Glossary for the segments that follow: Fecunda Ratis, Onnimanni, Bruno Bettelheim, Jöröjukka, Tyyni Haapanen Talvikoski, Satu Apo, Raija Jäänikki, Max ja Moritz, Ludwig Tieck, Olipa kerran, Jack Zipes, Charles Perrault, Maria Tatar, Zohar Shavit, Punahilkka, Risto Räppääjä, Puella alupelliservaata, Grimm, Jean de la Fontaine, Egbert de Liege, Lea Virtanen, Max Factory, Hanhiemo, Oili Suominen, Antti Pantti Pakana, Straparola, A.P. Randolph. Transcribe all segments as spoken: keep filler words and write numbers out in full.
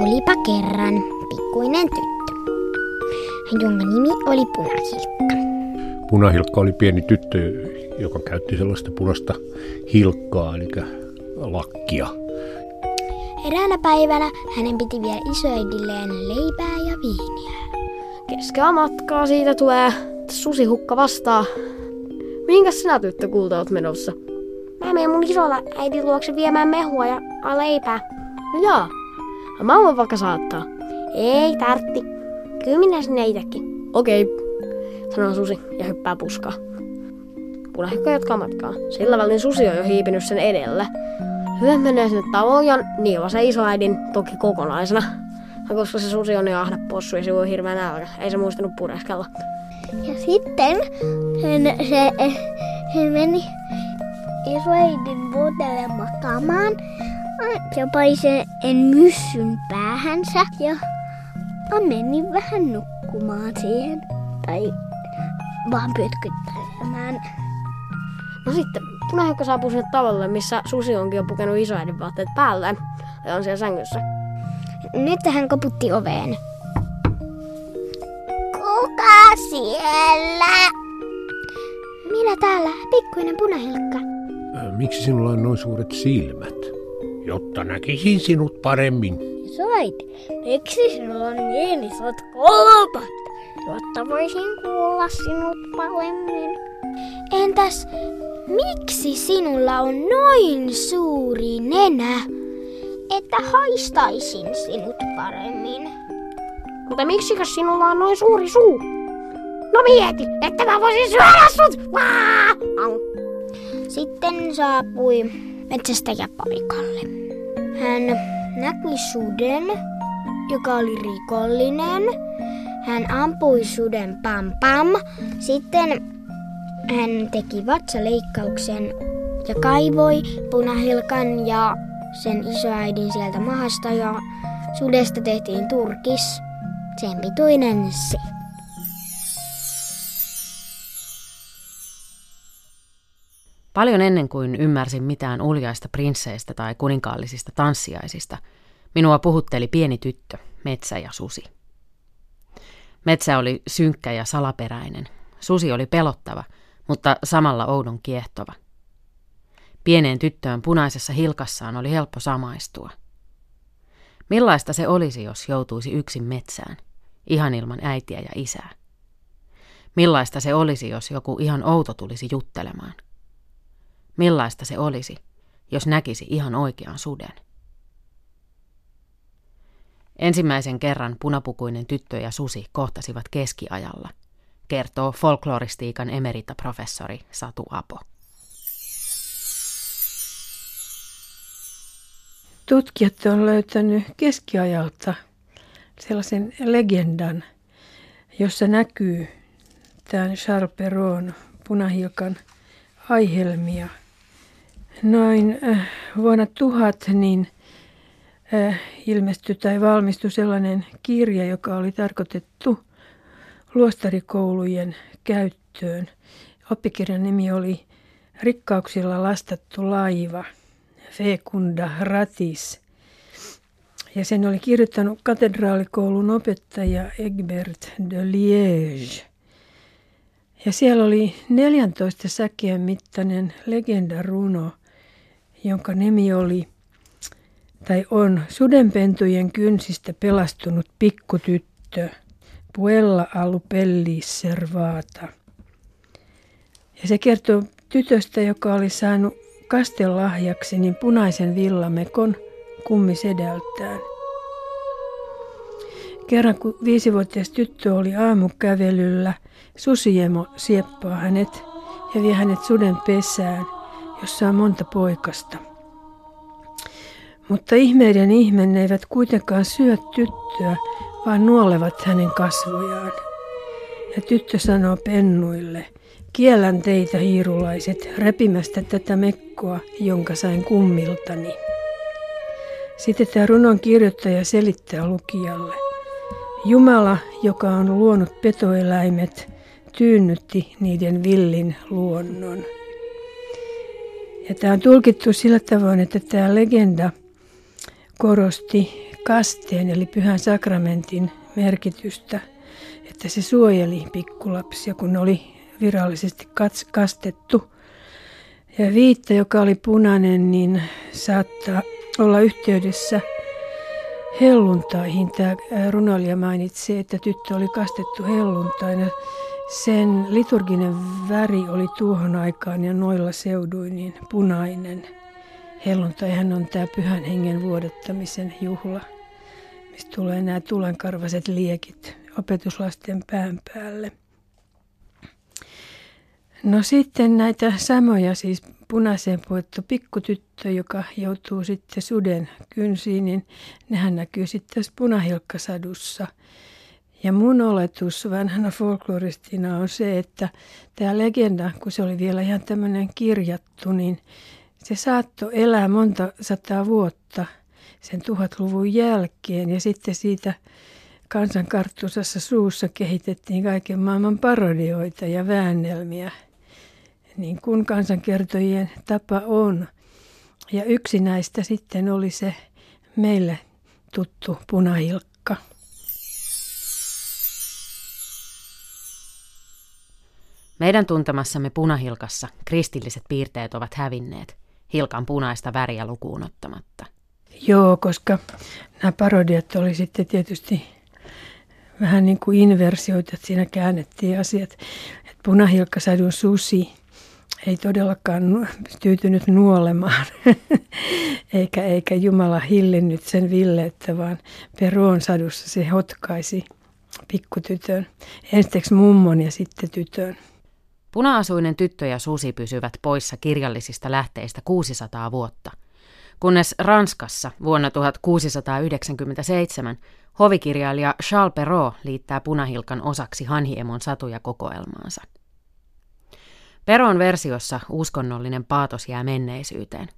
Olipa kerran pikkuinen tyttö, jonka nimi oli Punahilkka. Punahilkka oli pieni tyttö, joka käytti sellaista punaista hilkkaa, eli lakkia. Eräänä päivänä hänen piti viedä isoäidilleen leipää ja viiniä. Keskellä matkaa siitä tulee susihukka vastaan. Mihinkäs sinä, tyttö, kulta oot menossa? Mä menen mun isolla äidin luokse viemään mehua ja leipää. No joo, mä voin vaikka saattaa. Ei tartti, kyllä minä sinne itsekin. Okei, sanoo susi ja hyppää puskaa. Punahilkka jatkaa matkaa. Sillä välin susi on jo hiipinyt sen edellä. Hyvä menee sinne taloon ja niillä se isoäidin toki kokonaisena. Koska se susi on jo ahne possu ja se voi hirveän nälkä. Ei se muistanut pureskella. Ja sitten se, se meni isoäidin vuotelle makaamaan. Se pani sen myssyn päähänsä ja meni vähän nukkumaan siihen. Tai vaan pötkyttämään. No sitten Punahilkka saapuu sinne talolle, missä susi onkin jo pukenut isoäidin vaatteet päälle. Ja on siellä sängyssä. Nyt hän koputti oveen. Kuka siellä? Minä täällä, pikkuinen Punahilkka. Miksi sinulla on noin suuret silmät? Jotta näkisin sinut paremmin. Soit, miksi sinulla on niin isot kolpat? Jotta voisin kuulla sinut paremmin. Entäs, miksi sinulla on noin suuri nenä? Että haistaisin sinut paremmin. Mutta miksikäs sinulla on noin suuri suu? No mieti, että mä voisin syödä sut! Vaa! Sitten saapui metsästäjä paikalle. Hän näki suden, joka oli rikollinen. Hän ampui suden pam pam. Sitten hän teki vatsaleikkauksen ja kaivoi Punahilkan ja sen isoäidin sieltä mahasta ja sudesta tehtiin turkis, sen pituinen se. Paljon ennen kuin ymmärsin mitään uljaista prinsseistä tai kuninkaallisista tanssiaisista, minua puhutteli pieni tyttö, metsä ja susi. Metsä oli synkkä ja salaperäinen, susi oli pelottava, mutta samalla oudon kiehtova. Pieneen tyttöön punaisessa hilkassaan oli helppo samaistua. Millaista se olisi, jos joutuisi yksin metsään, ihan ilman äitiä ja isää? Millaista se olisi, jos joku ihan outo tulisi juttelemaan? Millaista se olisi, jos näkisi ihan oikean suden? Ensimmäisen kerran punapukuinen tyttö ja susi kohtasivat keskiajalla, kertoo folkloristiikan emeritaprofessori Satu Apo. Tutkijat on löytänyt keskiajalta sellaisen legendan, jossa näkyy tämän Charles Perraultin Punahilkan aihelmia. Noin äh, vuonna tuhat niin, äh, ilmestyi tai valmistui sellainen kirja, joka oli tarkoitettu luostarikoulujen käyttöön. Oppikirjan nimi oli Rikkauksilla lastattu laiva. Fecunda Ratis. Ja sen oli kirjoittanut katedraalikoulun opettaja Egbert de Liege. Ja siellä oli neljätoista säkeen mittainen legendaruno, jonka nimi oli, tai on, Sudenpentujen kynsistä pelastunut pikkutyttö, Puella alupelliservaata. Ja se kertoo tytöstä, joka oli saanut kastelahjaksi niin punaisen villamekon kummisedältään. Kerran kun viisivuotias tyttö oli aamukävelyllä, susiemo sieppaa hänet ja vie hänet suden pesään, jossa on monta poikasta. Mutta ihmeiden ihmen eivät kuitenkaan syö tyttöä, vaan nuolevat hänen kasvojaan. Ja tyttö sanoo pennuille: "Kiellän teitä, hiirulaiset, repimästä tätä mekkoa, jonka sain kummiltani." Sitten tämä runon kirjoittaja selittää lukijalle: "Jumala, joka on luonut petoeläimet, tyynnytti niiden villin luonnon." Ja tämä on tulkittu sillä tavoin, että tämä legenda korosti kasteen eli pyhän sakramentin merkitystä, että se suojeli pikkulapsia, kun ne oli virallisesti kastettu. Ja viitta, joka oli punainen, niin saattaa olla yhteydessä helluntaihin. Tämä runoilija mainitsi, että tyttö oli kastettu helluntaina. Sen liturginen väri oli tuohon aikaan ja noilla seuduin niin punainen. Helluntaihan on tämä pyhän hengen vuodattamisen juhla, mistä tulee nämä tulenkarvaset liekit opetuslasten pään päälle. No sitten näitä samoja, siis punaiseen puettu pikkutyttö, joka joutuu sitten suden kynsiin, niin nehän näkyy sitten tässä Punahilkka-sadussa. Ja mun oletus vanhana folkloristina on se, että tämä legenda, kun se oli vielä ihan tämmöinen kirjattu, niin se saattoi elää monta sataa vuotta sen tuhatluvun jälkeen, ja sitten siitä kansankarttusassa suussa kehitettiin kaiken maailman parodioita ja väännelmiä, niin kuin kansankertojien tapa on. Ja yksi näistä sitten oli se meille tuttu Punahilkka. Meidän tuntemassamme Punahilkassa kristilliset piirteet ovat hävinneet, Hilkan punaista väriä lukuun ottamatta. Joo, koska nämä parodiat oli sitten tietysti vähän niin kuin inversioita, että siinä käännettiin asiat. Että Punahilkkasadun susi ei todellakaan tyytynyt nuolemaan, eikä, eikä Jumala hillinnyt sen villeyttä, vaan Perraultin sadussa se hotkaisi pikkutytön, ensiksi mummon ja sitten tytön. Puna-asuinen tyttö ja susi pysyvät poissa kirjallisista lähteistä kuusisataa vuotta, kunnes Ranskassa vuonna tuhatkuusisataayhdeksänkymmentäseitsemän hovikirjailija Charles Perrault liittää Punahilkan osaksi Hanhiemon satuja kokoelmaansa. Perraultin versiossa uskonnollinen paatos jää menneisyyteen.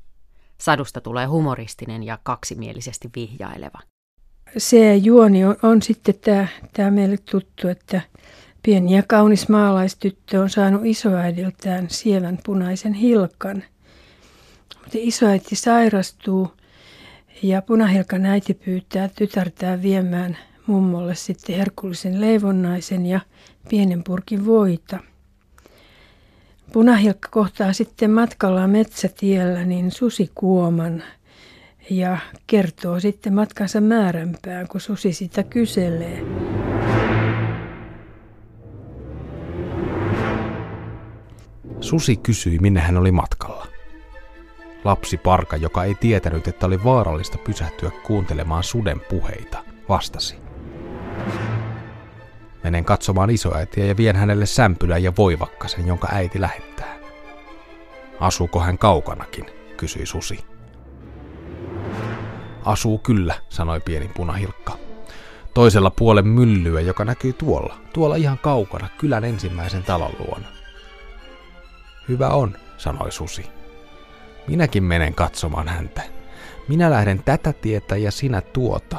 Sadusta tulee humoristinen ja kaksimielisesti vihjaileva. Se juoni on, on sitten tämä, tämä meille tuttu, että pieni ja kaunis maalaistyttö on saanut isoäidiltään sievän punaisen hilkan. Mutta isoäiti sairastuu ja punahilkan äiti pyytää tytärtään viemään mummolle sitten herkullisen leivonnaisen ja pienen purkin voita. Punahilkka kohtaa sitten matkalla metsätiellä niin susikuoman ja kertoo sitten matkansa määränpään, kun susi sitä kyselee. Susi kysyi, minne hän oli matkalla. Lapsi parka, joka ei tietänyt, että oli vaarallista pysähtyä kuuntelemaan suden puheita, vastasi. Menen katsomaan isoäitiä ja vien hänelle sämpylän ja voivakkasen, jonka äiti lähettää. Asuuko hän kaukanakin, kysyi susi. Asuu kyllä, sanoi pieni punahilkka. Toisella puolen myllyä, joka näkyy tuolla, tuolla ihan kaukana, kylän ensimmäisen talon luona. Hyvä on, sanoi susi. Minäkin menen katsomaan häntä. Minä lähden tätä tietä ja sinä tuota.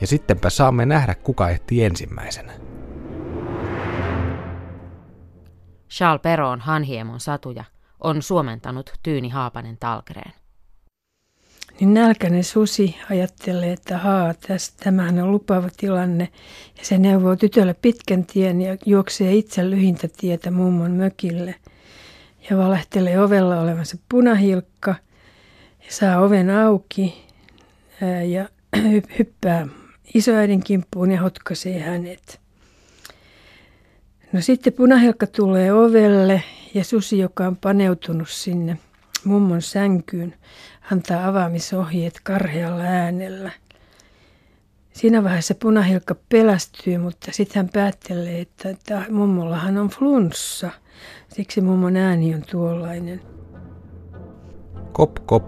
Ja sittenpä saamme nähdä, kuka ehtii ensimmäisenä. Charles Perraultin Hanhiemon satuja on suomentanut Tyyni Haapanen Talvikoski. Niin nälkäinen susi ajattelee, että haa, tästä, tämähän on lupaava tilanne. Ja se neuvoo tytölle pitkän tien ja juoksee itse lyhintä tietä mummon mökille. Ja valehtelee ovella olevansa punahilkka ja saa oven auki ja hyppää isoäidin kimppuun ja hotkaisee hänet. No sitten punahilkka tulee ovelle ja susi, joka on paneutunut sinne mummon sänkyyn, antaa avaamisohjeet karhealla äänellä. Siinä vaiheessa punahilkka pelästyy, mutta sitten hän päättelee, että, että mummollahan on flunssa. Siksi mummon ääni on tuollainen. Kop, kop.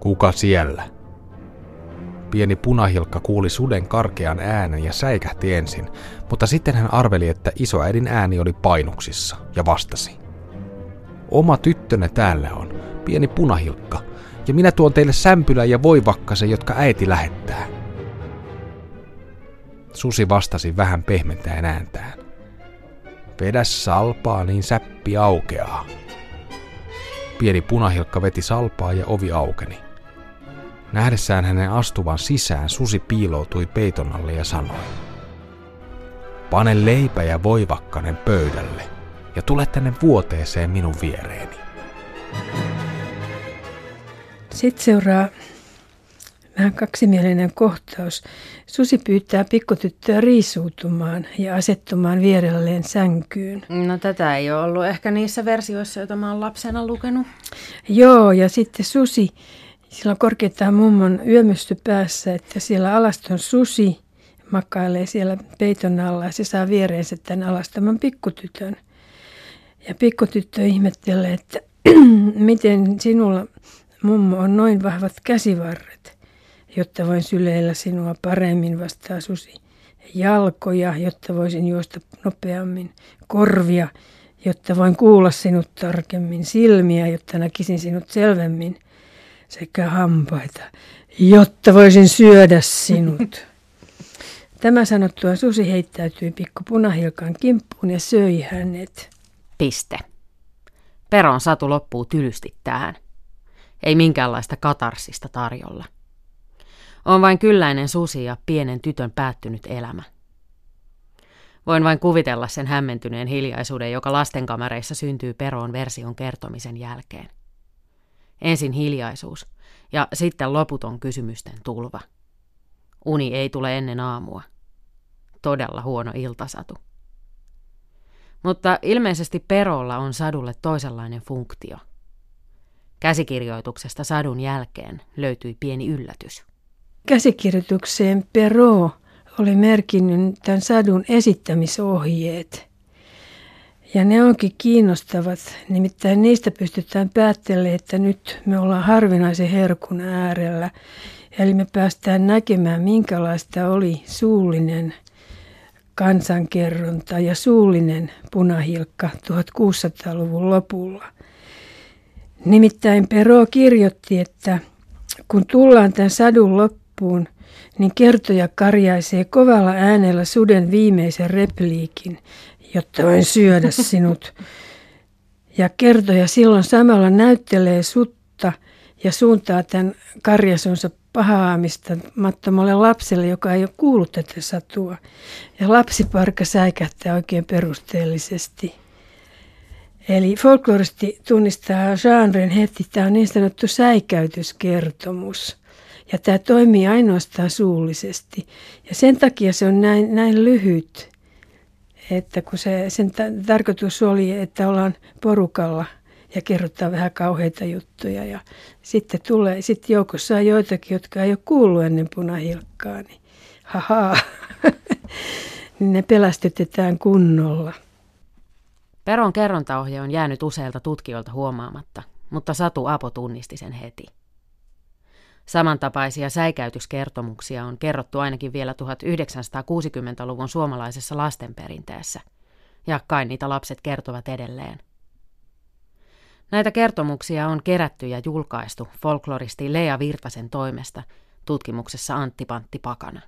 Kuka siellä? Pieni punahilkka kuuli suden karkean äänen ja säikähti ensin, mutta sitten hän arveli, että isoäidin ääni oli painuksissa ja vastasi. Oma tyttönne täällä on, pieni punahilkka, ja minä tuon teille sämpylän ja voivakkasen, jotka äiti lähettää. Susi vastasi vähän pehmentäen ääntään. Vedä salpaa, niin säppi aukeaa. Pieni punahilkka veti salpaa ja ovi aukeni. Nähdessään hänen astuvan sisään susi piiloutui peiton alle ja sanoi: "Pane leipä ja voivakkanen pöydälle ja tule tänne vuoteeseen minun viereeni." Sitten seuraa vähän kaksimielinen kohtaus. Susi pyytää pikkutyttöä riisuutumaan ja asettumaan vierelleen sänkyyn. No tätä ei ole ollut ehkä niissä versioissa, joita mä oon lapsena lukenut. Joo, ja sitten Susi, sillä on korkeintaan mummon yömysty päässä, että siellä alaston Susi makailee siellä peiton alla ja se saa viereensä tämän alastaman pikkutytön. Ja pikkutyttö ihmettelee, että miten sinulla mummo on noin vahvat käsivarret, jotta voin syleillä sinua paremmin, vastaa Susi. Jalkoja, jotta voisin juosta nopeammin. Korvia, jotta voin kuulla sinut tarkemmin. Silmiä, jotta näkisin sinut selvemmin. Sekä hampaita, jotta voisin syödä sinut. Tämä sanottua Susi heittäytyi pikku Punahilkan kimppuun ja söi hänet. Piste. Peron satu loppuu tylysti tähän. Ei minkäänlaista katarsista tarjolla. On vain kylläinen Susi ja pienen tytön päättynyt elämä. Voin vain kuvitella sen hämmentyneen hiljaisuuden, joka lastenkamareissa syntyy Peron version kertomisen jälkeen. Ensin hiljaisuus ja sitten loputon kysymysten tulva. Uni ei tule ennen aamua. Todella huono iltasatu. Mutta ilmeisesti Perolla on sadulle toisenlainen funktio. Käsikirjoituksesta sadun jälkeen löytyi pieni yllätys. Käsikirjoitukseen Perrault oli merkinnyt tämän sadun esittämisohjeet. Ja ne onkin kiinnostavat, nimittäin niistä pystytään päättelemään, että nyt me ollaan harvinaisen herkun äärellä. Eli me päästään näkemään, minkälaista oli suullinen kansankerronta ja suullinen Punahilkka tuhatkuusisataaluvun lopulla. Nimittäin Perrault kirjoitti, että kun tullaan tämän sadun loppuun, niin kertoja karjaisee kovalla äänellä suden viimeisen repliikin, jotta voin syödä sinut. Ja kertoja silloin samalla näyttelee sutta ja suuntaa tämän karjasunsa pahaamistamattomalle lapselle, joka ei ole kuullut tätä satua. Ja lapsiparka säikähtää oikein perusteellisesti. Eli folkloristi tunnistaa genren heti. Tämä on niin sanottu säikäytyskertomus. Ja tämä toimii ainoastaan suullisesti. Ja sen takia se on näin, näin lyhyt, että kun se, sen t- tarkoitus oli, että ollaan porukalla ja kerrotaan vähän kauheita juttuja. Ja sitten tulee, sit joukossa on joitakin, jotka ei ole kuullut ennen Punahilkkaa, niin hahaa, niin ne pelästytetään kunnolla. Peron kerrontaohje on jäänyt useilta tutkijoilta huomaamatta, mutta Satu Apo tunnisti sen heti. Samantapaisia säikäytyskertomuksia on kerrottu ainakin vielä tuhatyhdeksänsataakuusikymmentäluvun suomalaisessa lastenperinteessä, ja kai niitä lapset kertovat edelleen. Näitä kertomuksia on kerätty ja julkaistu folkloristi Lea Virtasen toimesta tutkimuksessa Antti Pantti Pakana.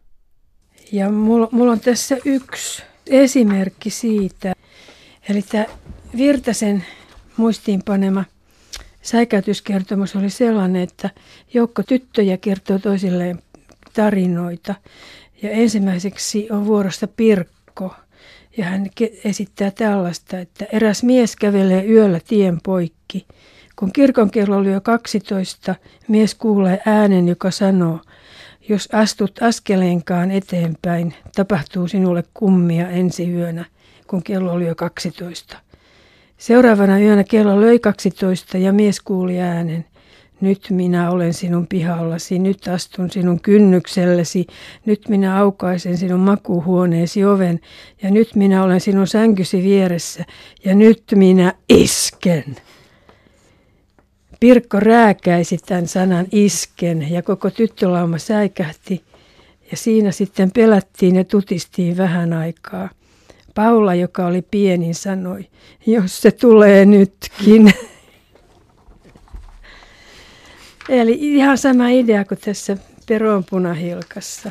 Ja mulla, mulla on tässä yksi esimerkki siitä. Eli tämä Virtasen muistiinpanema säikäytyskertomus oli sellainen, että joukko tyttöjä kertoo toisilleen tarinoita. Ja ensimmäiseksi on vuorossa Pirkko. Ja hän esittää tällaista, että eräs mies kävelee yöllä tien poikki. Kun kirkon kello lyö kaksitoista, mies kuulee äänen, joka sanoo: "Jos astut askeleenkaan eteenpäin, tapahtuu sinulle kummia ensi yönä", kun kello oli jo kaksitoista. Seuraavana yönä kello löi kaksitoista ja mies kuuli äänen: "Nyt minä olen sinun pihallasi, nyt astun sinun kynnyksellesi, nyt minä aukaisen sinun makuuhuoneesi oven, ja nyt minä olen sinun sänkysi vieressä, ja nyt minä isken." Pirkko rääkäisi tämän sanan isken, ja koko tyttölauma säikähti, ja siinä sitten pelättiin ja tutistiin vähän aikaa. Paula, joka oli pienin, sanoi: "Jos se tulee nytkin." Eli ihan sama idea kuin tässä Perraultin Punahilkassa.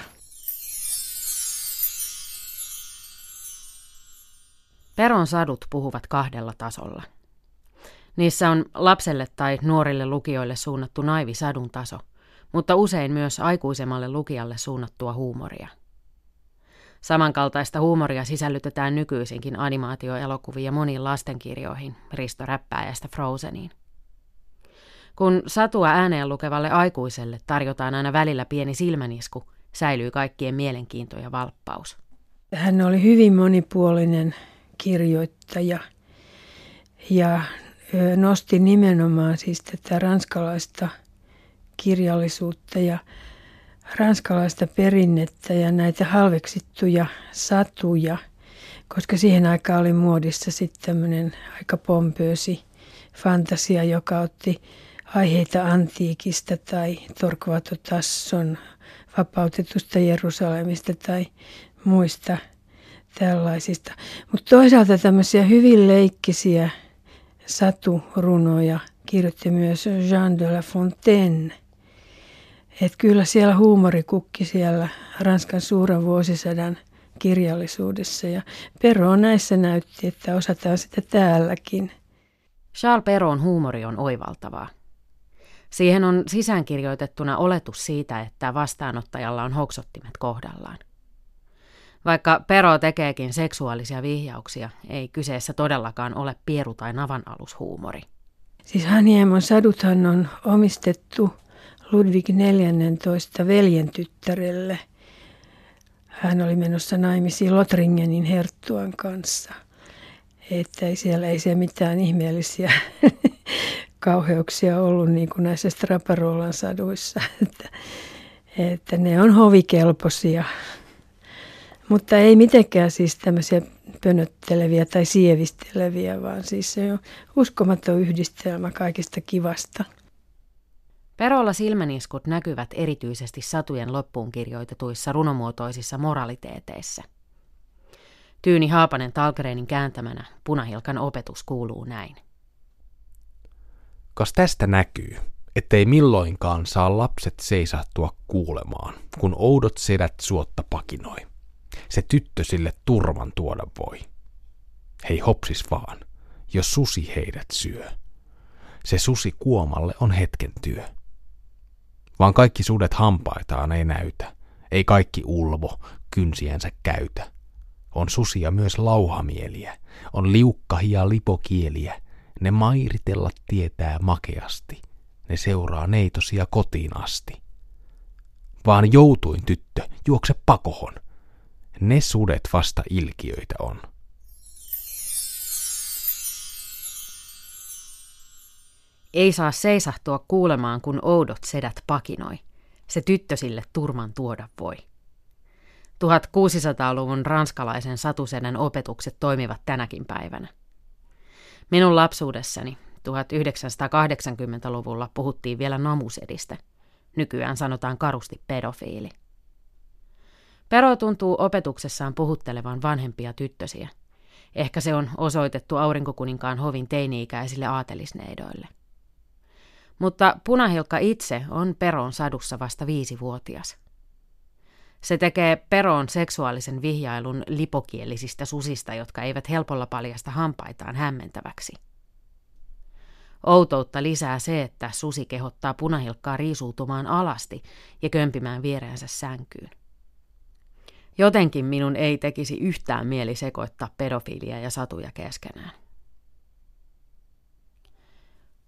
Perraultin sadut puhuvat kahdella tasolla. Niissä on lapselle tai nuorille lukijoille suunnattu naivi sadun taso, mutta usein myös aikuisemmalle lukijalle suunnattua huumoria. Samankaltaista huumoria sisällytetään nykyisinkin animaatioelokuvia moniin lastenkirjoihin, Risto Räppääjästä Frozeniin. Kun satua ääneen lukevalle aikuiselle tarjotaan aina välillä pieni silmänisku, säilyy kaikkien mielenkiinto ja valppaus. Hän oli hyvin monipuolinen kirjoittaja ja nosti nimenomaan siis tätä ranskalaista kirjallisuutta ja ranskalaista perinnettä ja näitä halveksittuja satuja, koska siihen aikaan oli muodissa sitten tämmöinen aika pompöösi fantasia, joka otti aiheita antiikista tai Torquato Tasson vapautetusta Jerusalemista tai muista tällaisista. Mutta toisaalta tämmöisiä hyvin leikkisiä saturunoja kirjoitti myös Jean de la Fontaine. Että kyllä siellä huumori kukki siellä Ranskan suuren vuosisadan kirjallisuudessa ja Perrault näissä näytti, että osataan sitä täälläkin. Charles Perraultin huumori on oivaltavaa. Siihen on sisäänkirjoitettuna oletus siitä, että vastaanottajalla on hoksottimet kohdallaan. Vaikka Perrault tekeekin seksuaalisia vihjauksia, ei kyseessä todellakaan ole pieru- tai navanalushuumori. Siis Haniemon saduthan on omistettu Ludwig Neljännentoista veljen tyttärelle. Hän oli menossa naimisiin Lotringenin herttuan kanssa. Että ei siellä ei siellä mitään ihmeellisiä kauheuksia ollut niin kuin näissä Straparolan saduissa. Että, että ne on hovikelpoisia. Mutta ei mitenkään siis tämmöisiä pönötteleviä tai sievisteleviä, vaan siis se on uskomaton yhdistelmä kaikista kivasta. Perolla silmäniskut näkyvät erityisesti satujen loppuun kirjoitetuissa runomuotoisissa moraliteeteissä. Tyyni Haapanen Talgrenin kääntämänä Punahilkan opetus kuuluu näin. Kas tästä näkyy, ettei milloinkaan saa lapset seisahtua kuulemaan, kun oudot sedät suotta pakinoi. Se tyttö sille turvan tuoda voi. Hei hopsis vaan, jos susi heidät syö. Se susi kuomalle on hetken työ. Vaan kaikki sudet hampaitaan ei näytä, ei kaikki ulvo kynsiänsä käytä. On susia myös lauhamieliä, on liukkahia lipokieliä, ne mairitella tietää makeasti, ne seuraa neitosia kotiin asti. Vaan joutuin tyttö, juokse pakohon, ne sudet vasta ilkiöitä on. Ei saa seisahtua kuulemaan, kun oudot sedät pakinoi. Se tyttö sille turman tuoda voi. tuhatkuusisataaluvun ranskalaisen satusedän opetukset toimivat tänäkin päivänä. Minun lapsuudessani tuhatyhdeksänsataakahdeksankymmentäluvulla puhuttiin vielä namusedistä. Nykyään sanotaan karusti pedofiili. Perrault tuntuu opetuksessaan puhuttelevan vanhempia tyttösiä. Ehkä se on osoitettu Aurinkokuninkaan hovin teini-ikäisille aatelisneidoille. Mutta Punahilkka itse on Perraultin sadussa vasta viisivuotias. Se tekee Perraultin seksuaalisen vihjailun lipokielisistä susista, jotka eivät helpolla paljasta hampaitaan hämmentäväksi. Outoutta lisää se, että susi kehottaa Punahilkkaa riisuutumaan alasti ja kömpimään viereensä sänkyyn. Jotenkin minun ei tekisi yhtään mieli sekoittaa pedofiilia ja satuja keskenään.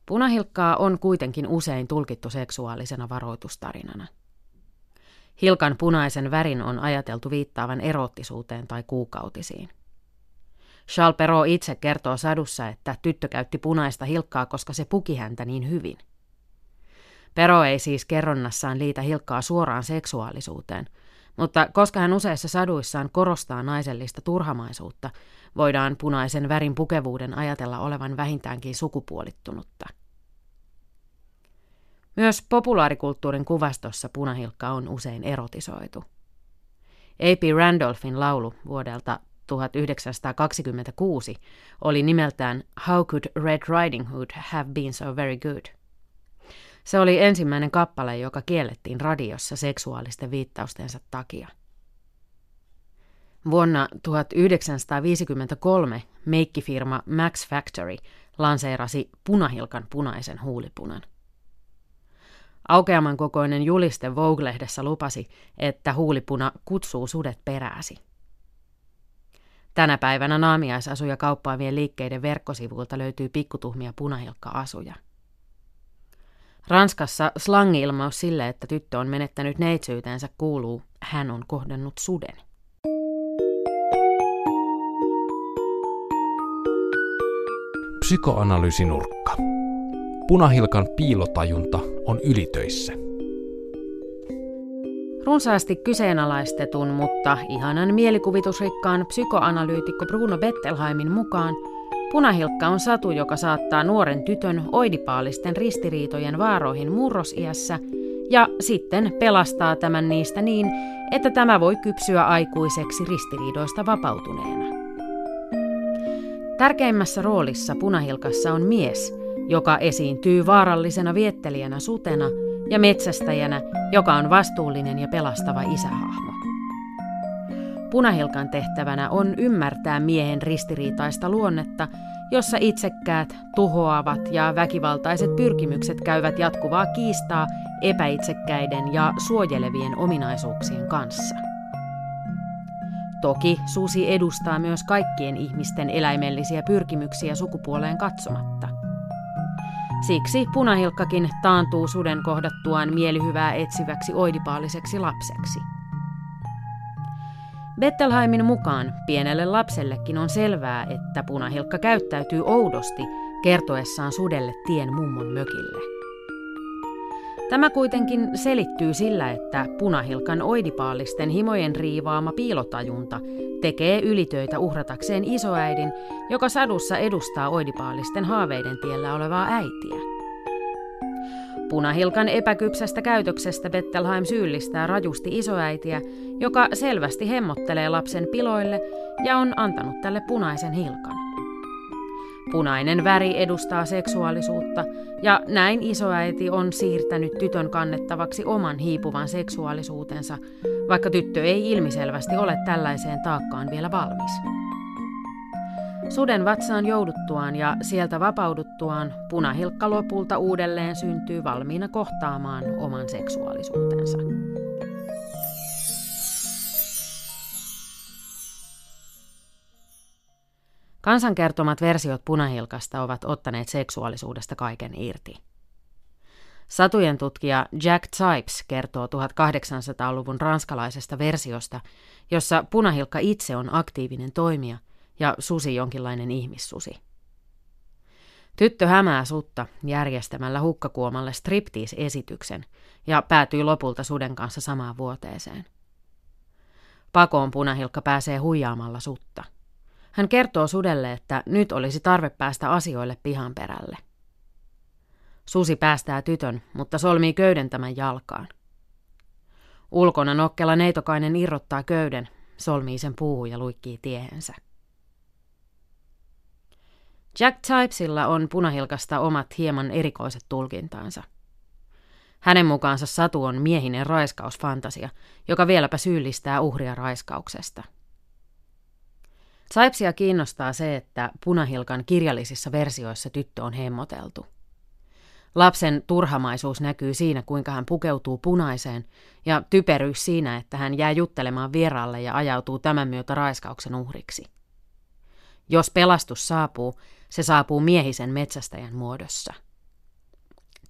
Punahilkkaa on kuitenkin usein tulkittu seksuaalisena varoitustarinana. Hilkan punaisen värin on ajateltu viittaavan eroottisuuteen tai kuukautisiin. Charles Perrault itse kertoo sadussa, että tyttö käytti punaista hilkkaa, koska se puki häntä niin hyvin. Perrault ei siis kerronnassaan liitä hilkkaa suoraan seksuaalisuuteen, mutta koska hän useissa saduissaan korostaa naisellista turhamaisuutta, voidaan punaisen värin pukevuuden ajatella olevan vähintäänkin sukupuolittunutta. Myös populaarikulttuurin kuvastossa Punahilkka on usein erotisoitu. A P Randolphin laulu vuodelta tuhatyhdeksänsataakaksikymmentäkuusi oli nimeltään How Could Red Riding Hood Have Been So Very Good? Se oli ensimmäinen kappale, joka kiellettiin radiossa seksuaalisten viittaustensa takia. Vuonna tuhatyhdeksänsataaviisikymmentäkolme meikkifirma Max Factory lanseerasi Punahilkan punaisen huulipunan. Aukeaman kokoinen juliste Vogue-lehdessä lupasi, että huulipuna kutsuu sudet perääsi. Tänä päivänä naamiaisasuja kauppaavien liikkeiden verkkosivuilta löytyy pikkutuhmia punahilkka-asuja. Ranskassa slangi-ilmaus sille, että tyttö on menettänyt neitsyytensä, kuuluu: hän on kohdannut suden. Psykoanalyysinurkka. Punahilkan piilotajunta on ylitöissä. Runsaasti kyseenalaistetun, mutta ihanan mielikuvitusrikkaan psykoanalyytikko Bruno Bettelheimin mukaan punahilkka on satu, joka saattaa nuoren tytön oidipaalisten ristiriitojen vaaroihin murrosiässä ja sitten pelastaa tämän niistä niin, että tämä voi kypsyä aikuiseksi ristiriidoista vapautuneena. Tärkeimmässä roolissa punahilkassa on mies, joka esiintyy vaarallisena viettelijänä sutena ja metsästäjänä, joka on vastuullinen ja pelastava isähahmo. Punahilkan tehtävänä on ymmärtää miehen ristiriitaista luonnetta, jossa itsekkäät, tuhoavat ja väkivaltaiset pyrkimykset käyvät jatkuvaa kiistaa epäitsekkäiden ja suojelevien ominaisuuksien kanssa. Toki susi edustaa myös kaikkien ihmisten eläimellisiä pyrkimyksiä sukupuoleen katsomatta. Siksi punahilkkakin taantuu suden kohdattuaan mielihyvää etsiväksi oidipaaliseksi lapseksi. Bettelheimin mukaan pienelle lapsellekin on selvää, että punahilkka käyttäytyy oudosti kertoessaan sudelle tien mummon mökille. Tämä kuitenkin selittyy sillä, että punahilkan oidipaalisten himojen riivaama piilotajunta tekee ylitöitä uhratakseen isoäidin, joka sadussa edustaa oidipaalisten haaveiden tiellä olevaa äitiä. Punahilkan epäkypsästä käytöksestä Bettelheim syyllistää rajusti isoäitiä, joka selvästi hemmottelee lapsen piloille ja on antanut tälle punaisen hilkan. Punainen väri edustaa seksuaalisuutta, ja näin isoäiti on siirtänyt tytön kannettavaksi oman hiipuvan seksuaalisuutensa, vaikka tyttö ei ilmiselvästi ole tällaiseen taakkaan vielä valmis. Suden vatsaan jouduttuaan ja sieltä vapauduttuaan punahilkka lopulta uudelleen syntyy valmiina kohtaamaan oman seksuaalisuutensa. Kansan kertomat versiot punahilkasta ovat ottaneet seksuaalisuudesta kaiken irti. Satujen tutkija Jack Zipes kertoo kahdeksantoistasadan luvun ranskalaisesta versiosta, jossa punahilkka itse on aktiivinen toimija ja susi jonkinlainen ihmissusi. Tyttö hämää sutta järjestämällä hukkakuomalle striptease-esityksen ja päätyy lopulta suden kanssa samaan vuoteeseen. Pakoon punahilkka pääsee huijaamalla sutta. Hän kertoo sudelle, että nyt olisi tarve päästä asioille pihan perälle. Susi päästää tytön, mutta solmii köyden tämän jalkaan. Ulkona nokkela neitokainen irrottaa köyden, solmii sen puuhun ja luikkii tiehensä. Jack Zipesillä on punahilkasta omat hieman erikoiset tulkintaansa. Hänen mukaansa satu on miehinen raiskausfantasia, joka vieläpä syyllistää uhria raiskauksesta. Zipesiä kiinnostaa se, että punahilkan kirjallisissa versioissa tyttö on hemmoteltu. Lapsen turhamaisuus näkyy siinä, kuinka hän pukeutuu punaiseen, ja typeryys siinä, että hän jää juttelemaan vieraalle ja ajautuu tämän myötä raiskauksen uhriksi. Jos pelastus saapuu, se saapuu miehisen metsästäjän muodossa.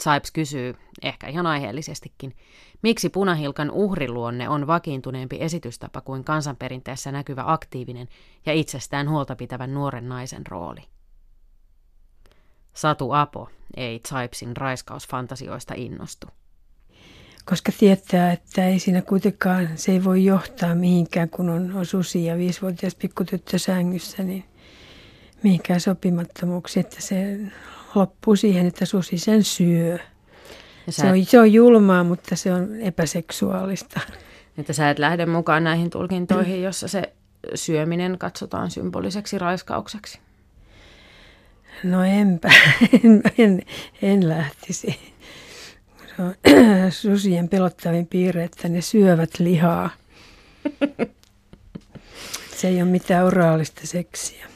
Zipes kysyy, ehkä ihan aiheellisestikin, miksi punahilkan uhriluonne on vakiintuneempi esitystapa kuin kansanperinteessä näkyvä aktiivinen ja itsestään huolta pitävän nuoren naisen rooli. Satu Apo ei Zipesin raiskausfantasioista innostu. Koska tietää, että ei siinä kuitenkaan, se ei voi johtaa mihinkään, kun on, on susi ja viisivuotias pikkutyttö sängyssä, niin mihinkään sopimattomuuksiin, että se loppuu siihen, että susi sen syö. Se on, se on julmaa, mutta se on epäseksuaalista. Että sä et lähde mukaan näihin tulkintoihin, jossa se syöminen katsotaan symboliseksi raiskaukseksi? No enpä, en, en, en lähtisi. No, susien pelottavin piirre, että ne syövät lihaa. Se ei ole mitään oraalista seksiä.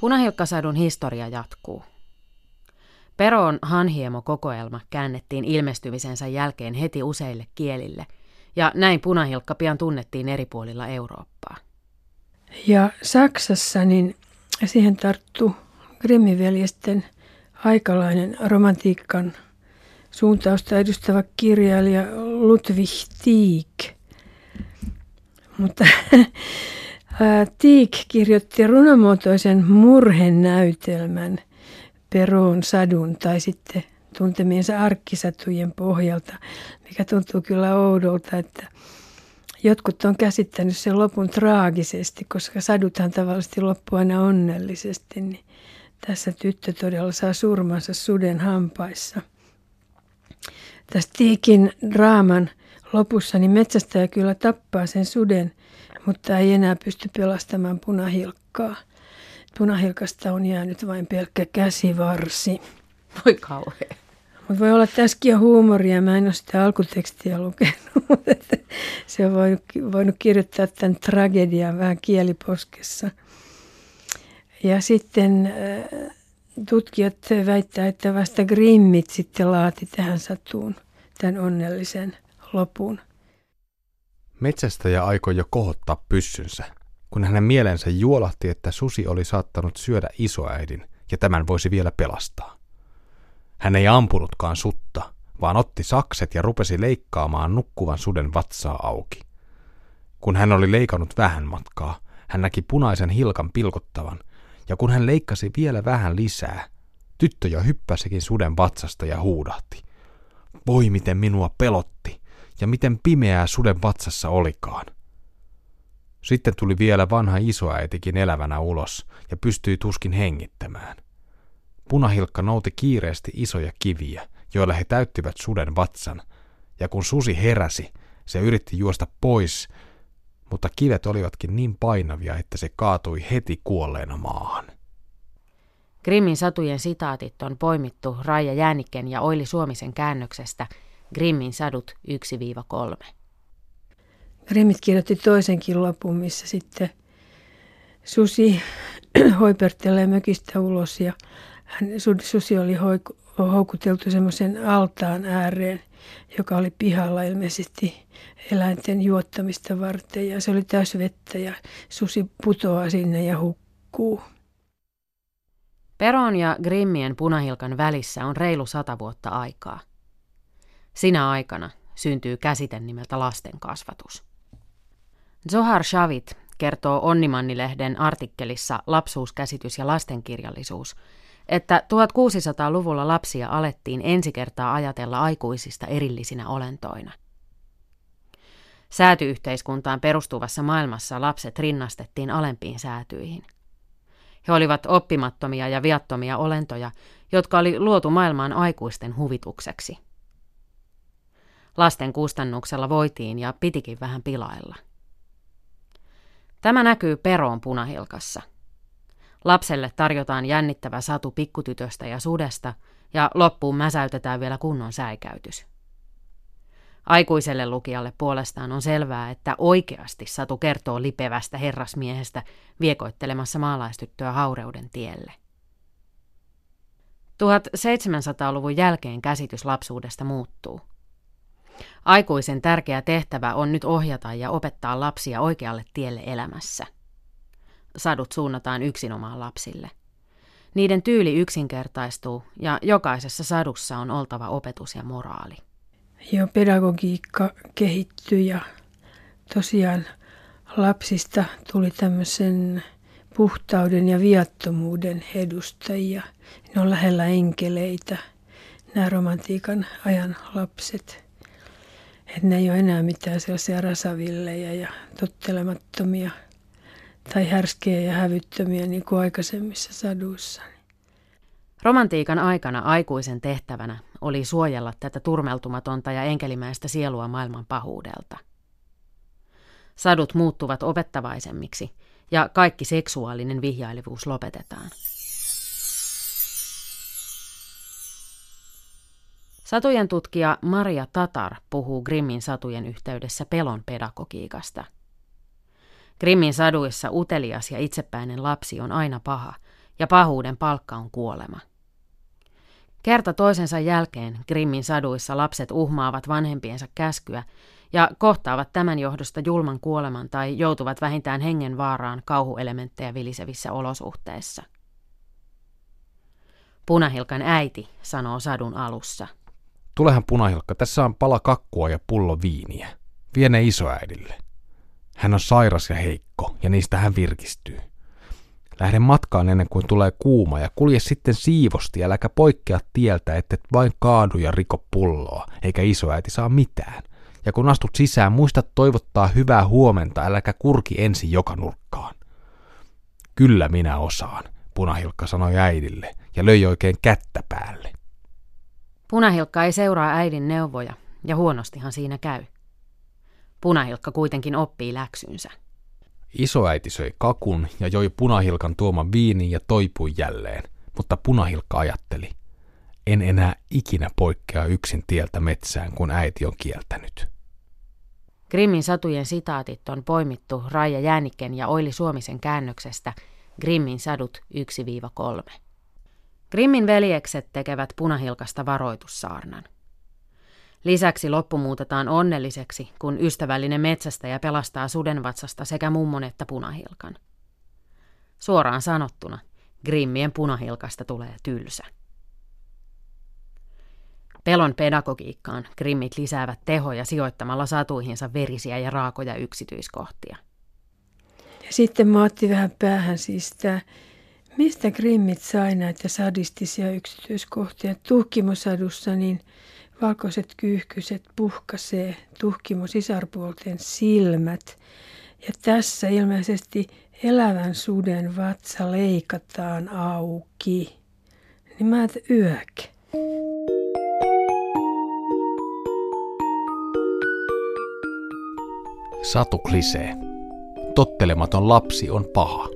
Punahilkkasadun historia jatkuu. Perraultin hanhiemokokoelma käännettiin ilmestymisensä jälkeen heti useille kielille, ja näin Punahilkka pian tunnettiin eri puolilla Eurooppaa. Ja Saksassa niin siihen tarttui Grimmin veljesten aikalainen romantiikan suuntausta edustava kirjailija Ludwig Tieck. Mutta Tieck kirjoitti runomuotoisen murhenäytelmän Perraultin sadun tai sitten tuntemiensa arkkisatujen pohjalta, mikä tuntuu kyllä oudolta, että jotkut on käsittänyt sen lopun traagisesti, koska saduthan tavallisesti loppu aina onnellisesti, niin tässä tyttö todella saa surmansa suden hampaissa. Tässä Tiikin draaman lopussa niin metsästäjä kyllä tappaa sen suden, mutta ei enää pysty pelastamaan Punahilkkaa. Punahilkasta on jäänyt vain pelkkä käsivarsi. Voi kauhea. Mutta voi olla tässäkin jo huumoria. Mä en ole sitä alkutekstiä lukenut, mutta se on voinut, voinut kirjoittaa tämän tragedian vähän kieliposkessa. Ja sitten tutkijat väittää, että vasta Grimmit sitten laati tähän satuun tämän onnellisen lopun. Metsästäjä aikoi jo kohottaa pyssynsä, kun hänen mielensä juolahti, että susi oli saattanut syödä isoäidin ja tämän voisi vielä pelastaa. Hän ei ampunutkaan sutta, vaan otti sakset ja rupesi leikkaamaan nukkuvan suden vatsaa auki. Kun hän oli leikannut vähän matkaa, hän näki punaisen hilkan pilkottavan, ja kun hän leikkasi vielä vähän lisää, tyttö jo hyppäsikin suden vatsasta ja huudahti. Voi miten minua pelotti, ja miten pimeää suden vatsassa olikaan. Sitten tuli vielä vanha isoäitikin elävänä ulos ja pystyi tuskin hengittämään. Punahilkka nouti kiireesti isoja kiviä, joilla he täyttivät suden vatsan, ja kun susi heräsi, se yritti juosta pois, mutta kivet olivatkin niin painavia, että se kaatui heti kuolleena maahan. Grimmin satujen sitaatit on poimittu Raija Jäänikken ja Oili Suomisen käännöksestä Grimmin sadut yksi kolme. Grimmit kirjoitti toisenkin lopun, missä sitten susi hoipertelee mökistä ulos ja Hän, susi oli hoiku, houkuteltu semmoisen altaan ääreen, joka oli pihalla ilmeisesti eläinten juottamista varten. Ja se oli täys vettä ja susi putoaa sinne ja hukkuu. Perraultin ja Grimmien Punahilkan välissä on reilu sata vuotta aikaa. Sinä aikana syntyy käsite nimeltä lastenkasvatus. Zohar Shavit kertoo Onnimanni-lehden artikkelissa Lapsuuskäsitys ja lastenkirjallisuus, että tuhatkuusisataaluvulla lapsia alettiin ensi kertaa ajatella aikuisista erillisinä olentoina. Säätyyhteiskuntaan perustuvassa maailmassa lapset rinnastettiin alempiin säätyihin. He olivat oppimattomia ja viattomia olentoja, jotka oli luotu maailmaan aikuisten huvitukseksi. Lasten kustannuksella voitiin ja pitikin vähän pilailla. Tämä näkyy Perraultin Punahilkassa. Lapselle tarjotaan jännittävä satu pikkutytöstä ja sudesta, ja loppuun mäsäytetään vielä kunnon säikäytys. Aikuiselle lukijalle puolestaan on selvää, että oikeasti satu kertoo lipevästä herrasmiehestä viekoittelemassa maalaistyttöä haureuden tielle. seitsemäntoistasadan jälkeen käsitys lapsuudesta muuttuu. Aikuisen tärkeä tehtävä on nyt ohjata ja opettaa lapsia oikealle tielle elämässä. Sadut suunnataan yksinomaan lapsille. Niiden tyyli yksinkertaistuu ja jokaisessa sadussa on oltava opetus ja moraali. Joo, pedagogiikka kehittyi ja tosiaan lapsista tuli tämmöisen puhtauden ja viattomuuden edustajia. Ne on lähellä enkeleitä, nämä romantiikan ajan lapset. Et ne ei ole enää mitään sellaisia rasavillejä ja tottelemattomia tai härskejä ja hävyttömiä niin kuin aikaisemmissa saduissa. Romantiikan aikana aikuisen tehtävänä oli suojella tätä turmeltumatonta ja enkelimäistä sielua maailman pahuudelta. Sadut muuttuvat opettavaisemmiksi ja kaikki seksuaalinen vihjailevuus lopetetaan. Satujen tutkija Maria Tatar puhuu Grimmin satujen yhteydessä pelon pedagogiikasta. Grimmin saduissa utelias ja itsepäinen lapsi on aina paha, ja pahuuden palkka on kuolema. Kerta toisensa jälkeen Grimmin saduissa lapset uhmaavat vanhempiensa käskyä ja kohtaavat tämän johdosta julman kuoleman tai joutuvat vähintään hengenvaaraan kauhuelementtejä vilisevissä olosuhteissa. Punahilkan äiti, sanoo sadun alussa. Tulehan Punahilkka, tässä on pala kakkua ja pullo viiniä. Vie ne isoäidille. Hän on sairas ja heikko, ja niistä hän virkistyy. Lähde matkaan ennen kuin tulee kuuma, ja kulje sitten siivosti, äläkä poikkea tieltä, ettet vain kaadu ja riko pulloa, eikä isoäiti saa mitään. Ja kun astut sisään, muista toivottaa hyvää huomenta, äläkä kurki ensin joka nurkkaan. Kyllä minä osaan, Punahilkka sanoi äidille, ja löi oikein kättä päälle. Punahilkka ei seuraa äidin neuvoja, ja huonostihan siinä käy. Punahilkka kuitenkin oppii läksynsä. Isoäiti söi kakun ja joi Punahilkan tuoman viinin ja toipui jälleen, mutta Punahilkka ajatteli. En enää ikinä poikkea yksin tieltä metsään, kun äiti on kieltänyt. Grimmin satujen sitaatit on poimittu Raija Jäänikken ja Oili Suomisen käännöksestä Grimmin sadut yksi kolme. Grimmin veljekset tekevät Punahilkasta varoitussaarnan. Lisäksi loppu muutetaan onnelliseksi, kun ystävällinen metsästäjä pelastaa sudenvatsasta sekä mummon että Punahilkan. Suoraan sanottuna, Grimmien Punahilkasta tulee tylsä. Pelon pedagogiikkaan Grimmit lisäävät tehoja sijoittamalla satuihinsa verisiä ja raakoja yksityiskohtia. Ja sitten mä otti vähän päähän siis tää, mistä Grimmit sai näitä sadistisia yksityiskohtia tuhkimosadussa, niin valkoiset kyyhkyset puhkaisee tuhkimosisarpuolten silmät ja tässä ilmeisesti elävän suden vatsa leikataan auki. Niin mä et yök. Satu klisee. Tottelematon lapsi on paha.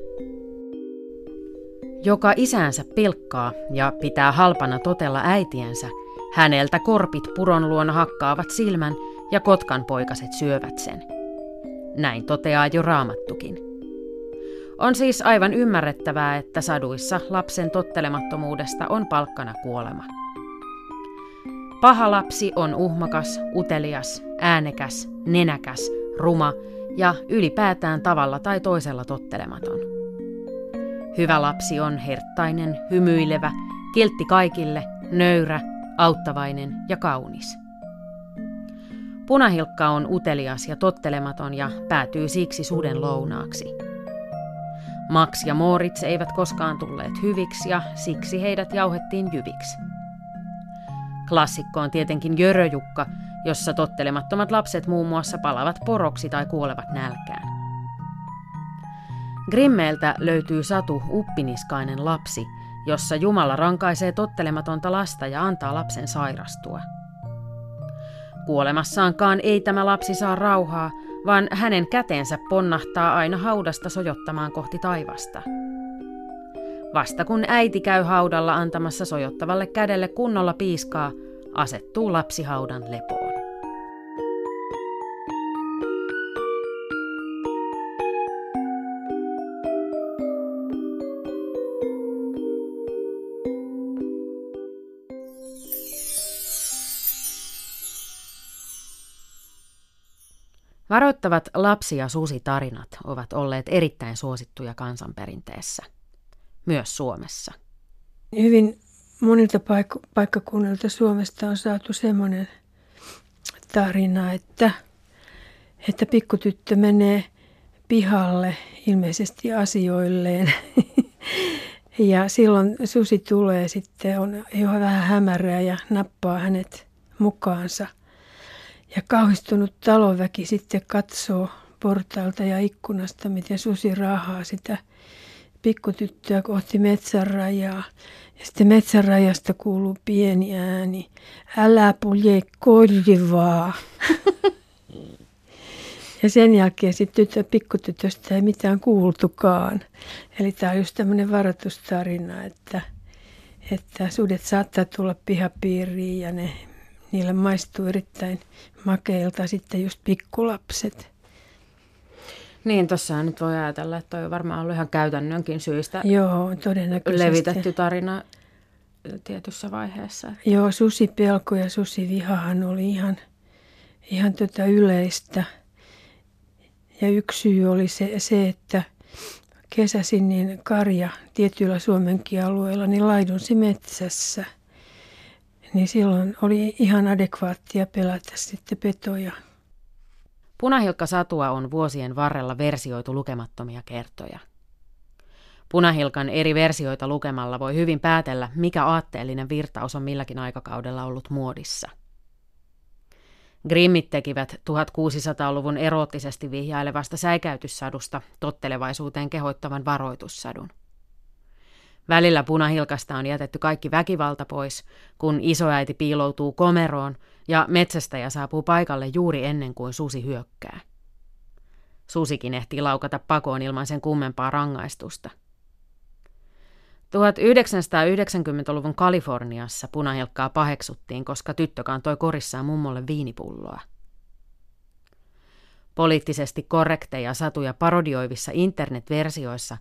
Joka isäänsä pilkkaa ja pitää halpana totella äitiänsä, häneltä korpit puron luona hakkaavat silmän ja kotkanpoikaset syövät sen. Näin toteaa jo Raamattukin. On siis aivan ymmärrettävää, että saduissa lapsen tottelemattomuudesta on palkkana kuolema. Paha lapsi on uhmakas, utelias, äänekäs, nenäkäs, ruma ja ylipäätään tavalla tai toisella tottelematon. Hyvä lapsi on herttainen, hymyilevä, kiltti kaikille, nöyrä, auttavainen ja kaunis. Punahilkka on utelias ja tottelematon ja päätyy siksi suden lounaaksi. Max ja Moritz eivät koskaan tulleet hyviksi ja siksi heidät jauhettiin jyviksi. Klassikko on tietenkin Jöröjukka, jossa tottelemattomat lapset muun muassa palavat poroksi tai kuolevat nälkään. Grimmeiltä löytyy satu Uppiniskainen lapsi, jossa Jumala rankaisee tottelematonta lasta ja antaa lapsen sairastua. Kuolemassaankaan ei tämä lapsi saa rauhaa, vaan hänen käteensä ponnahtaa aina haudasta sojottamaan kohti taivasta. Vasta kun äiti käy haudalla antamassa sojottavalle kädelle kunnolla piiskaa, asettuu lapsi haudan lepoon. Varoittavat lapsi- ja susitarinat ovat olleet erittäin suosittuja kansanperinteessä, myös Suomessa. Hyvin monilta paik- paikkakunnilta Suomesta on saatu semmoinen tarina, että, että pikkutyttö menee pihalle ilmeisesti asioilleen. Ja silloin susi tulee sitten, on jo vähän hämärää ja nappaa hänet mukaansa. Ja kauhistunut talonväki sitten katsoo portaalta ja ikkunasta, miten susi raahaa sitä pikkutyttöä kohti metsänrajaa. Ja sitten metsänrajasta kuuluu pieni ääni. Älä pulje koivaa. Ja sen jälkeen sitten tyttö, pikkutytöstä ei mitään kuultukaan. Eli tämä on just tämmöinen varoitustarina, että, että sudet saattaa tulla pihapiiriin ja ne... Niillä maistuu erittäin makeilta sitten just pikkulapset. Niin, tuossa nyt voi ajatella, että toi on varmaan ollut ihan käytännönkin syistä. Joo, todennäköisesti. Levitetty tarina tietyssä vaiheessa. Joo, susipelko ja susivihahan oli ihan, ihan tota yleistä. Ja yksi syy oli se, se että kesäsin niin karja tietyillä Suomenkin alueilla niin laidunsi metsässä. Niin silloin oli ihan adekvaattia pelätä sitten petoja. Punahilkka-satua on vuosien varrella versioitu lukemattomia kertoja. Punahilkan eri versioita lukemalla voi hyvin päätellä, mikä aatteellinen virtaus on milläkin aikakaudella ollut muodissa. Grimmit tekivät tuhatkuusisataaluvun eroottisesti vihjailevasta säikäytyssadusta tottelevaisuuteen kehoittavan varoitussadun. Välillä Punahilkasta on jätetty kaikki väkivalta pois, kun isoäiti piiloutuu komeroon ja metsästäjä saapuu paikalle juuri ennen kuin susi hyökkää. Susikin ehtii laukata pakoon ilman sen kummempaa rangaistusta. yhdeksänkymmentäluvun Kaliforniassa Punahilkkaa paheksuttiin, koska tyttö kantoi korissaan mummolle viinipulloa. Poliittisesti korrekteja satuja parodioivissa internetversioissa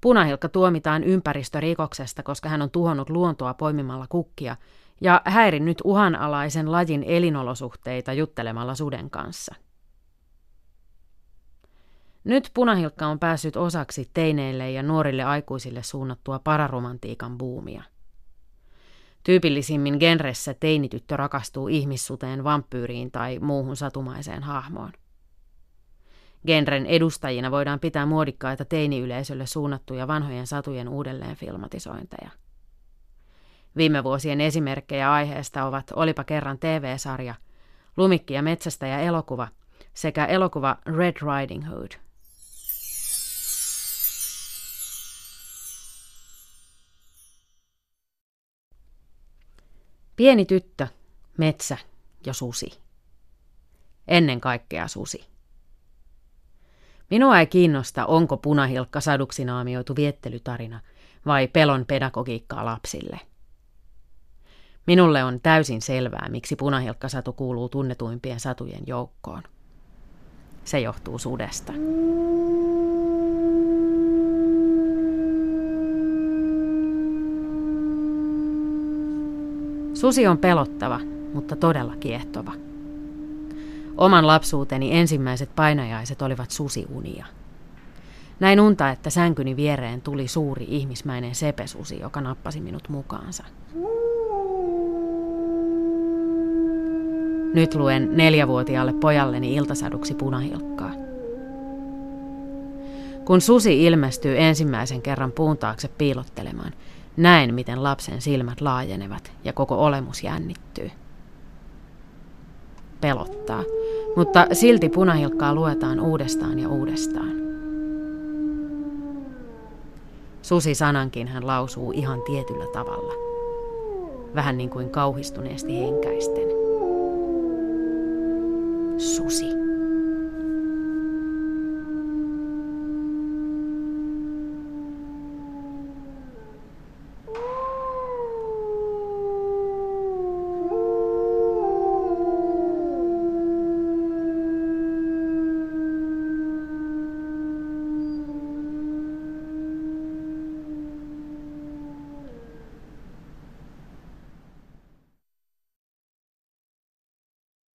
Punahilkka tuomitaan ympäristörikoksesta, koska hän on tuhonnut luontoa poimimalla kukkia ja häirinnyt uhanalaisen lajin elinolosuhteita juttelemalla suden kanssa. Nyt Punahilkka on päässyt osaksi teineille ja nuorille aikuisille suunnattua pararomantiikan buumia. Tyypillisimmin genressä teinityttö rakastuu ihmissuteen, vampyyriin tai muuhun satumaiseen hahmoon. Genren edustajina voidaan pitää muodikkaita teiniyleisölle suunnattuja vanhojen satujen uudelleen filmatisointeja. Viime vuosien esimerkkejä aiheesta ovat Olipa kerran T V-sarja, Lumikki ja metsästäjä elokuva sekä elokuva Red Riding Hood. Pieni tyttö, metsä ja susi. Ennen kaikkea susi. Minua ei kiinnosta, onko Punahilkka saduksi naamioitu viettelytarina vai pelon pedagogiikkaa lapsille. Minulle on täysin selvää, miksi Punahilkka-satu kuuluu tunnetuimpien satujen joukkoon. Se johtuu sudesta. Susi on pelottava, mutta todella kiehtova. Oman lapsuuteni ensimmäiset painajaiset olivat susiunia. Näin unta, että sänkyni viereen tuli suuri ihmismäinen sepesusi, joka nappasi minut mukaansa. Nyt luen neljävuotiaalle pojalleni iltasaduksi Punahilkkaa. Kun susi ilmestyy ensimmäisen kerran puun taakse piilottelemaan, näen, miten lapsen silmät laajenevat ja koko olemus jännittyy. Pelottaa, mutta silti Punahilkkaa luetaan uudestaan ja uudestaan. Susi-sanankin hän lausuu ihan tietyllä tavalla, vähän niin kuin kauhistuneesti henkäisten. Susi.